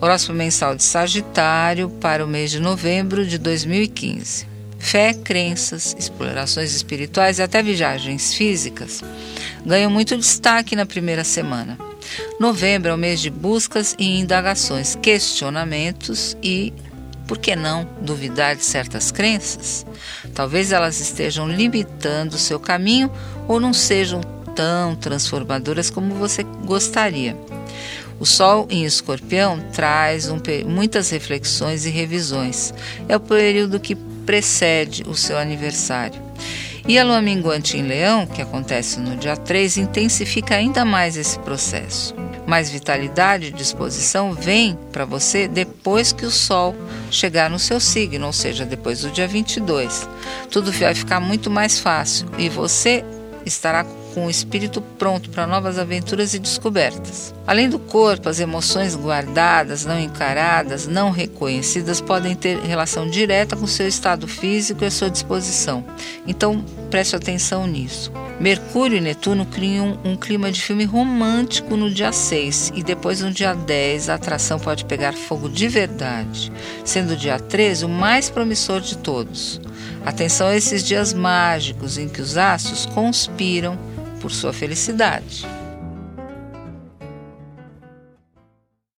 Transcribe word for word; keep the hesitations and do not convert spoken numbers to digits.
Horóscopo mensal de Sagitário para o mês de novembro de dois mil e quinze. Fé, crenças, explorações espirituais e até viagens físicas ganham muito destaque na primeira semana. Novembro é o mês de buscas e indagações, questionamentos e, por que não, duvidar de certas crenças? Talvez elas estejam limitando o seu caminho ou não sejam tão transformadoras como você gostaria. O Sol em Escorpião traz um, muitas reflexões e revisões. É o período que precede o seu aniversário. E a Lua Minguante em Leão, que acontece no dia três, intensifica ainda mais esse processo. Mais vitalidade e disposição vem para você depois que o Sol chegar no seu signo, ou seja, depois do dia vinte e dois. Tudo vai ficar muito mais fácil e você estará com o espírito pronto para novas aventuras e descobertas. Além do corpo, as emoções guardadas, não encaradas, não reconhecidas podem ter relação direta com o seu estado físico e a sua disposição. Então, preste atenção nisso. Mercúrio e Netuno criam um clima de filme romântico no dia seis e depois no dia dez a atração pode pegar fogo de verdade, sendo o dia treze o mais promissor de todos. Atenção a esses dias mágicos em que os astros conspiram por sua felicidade.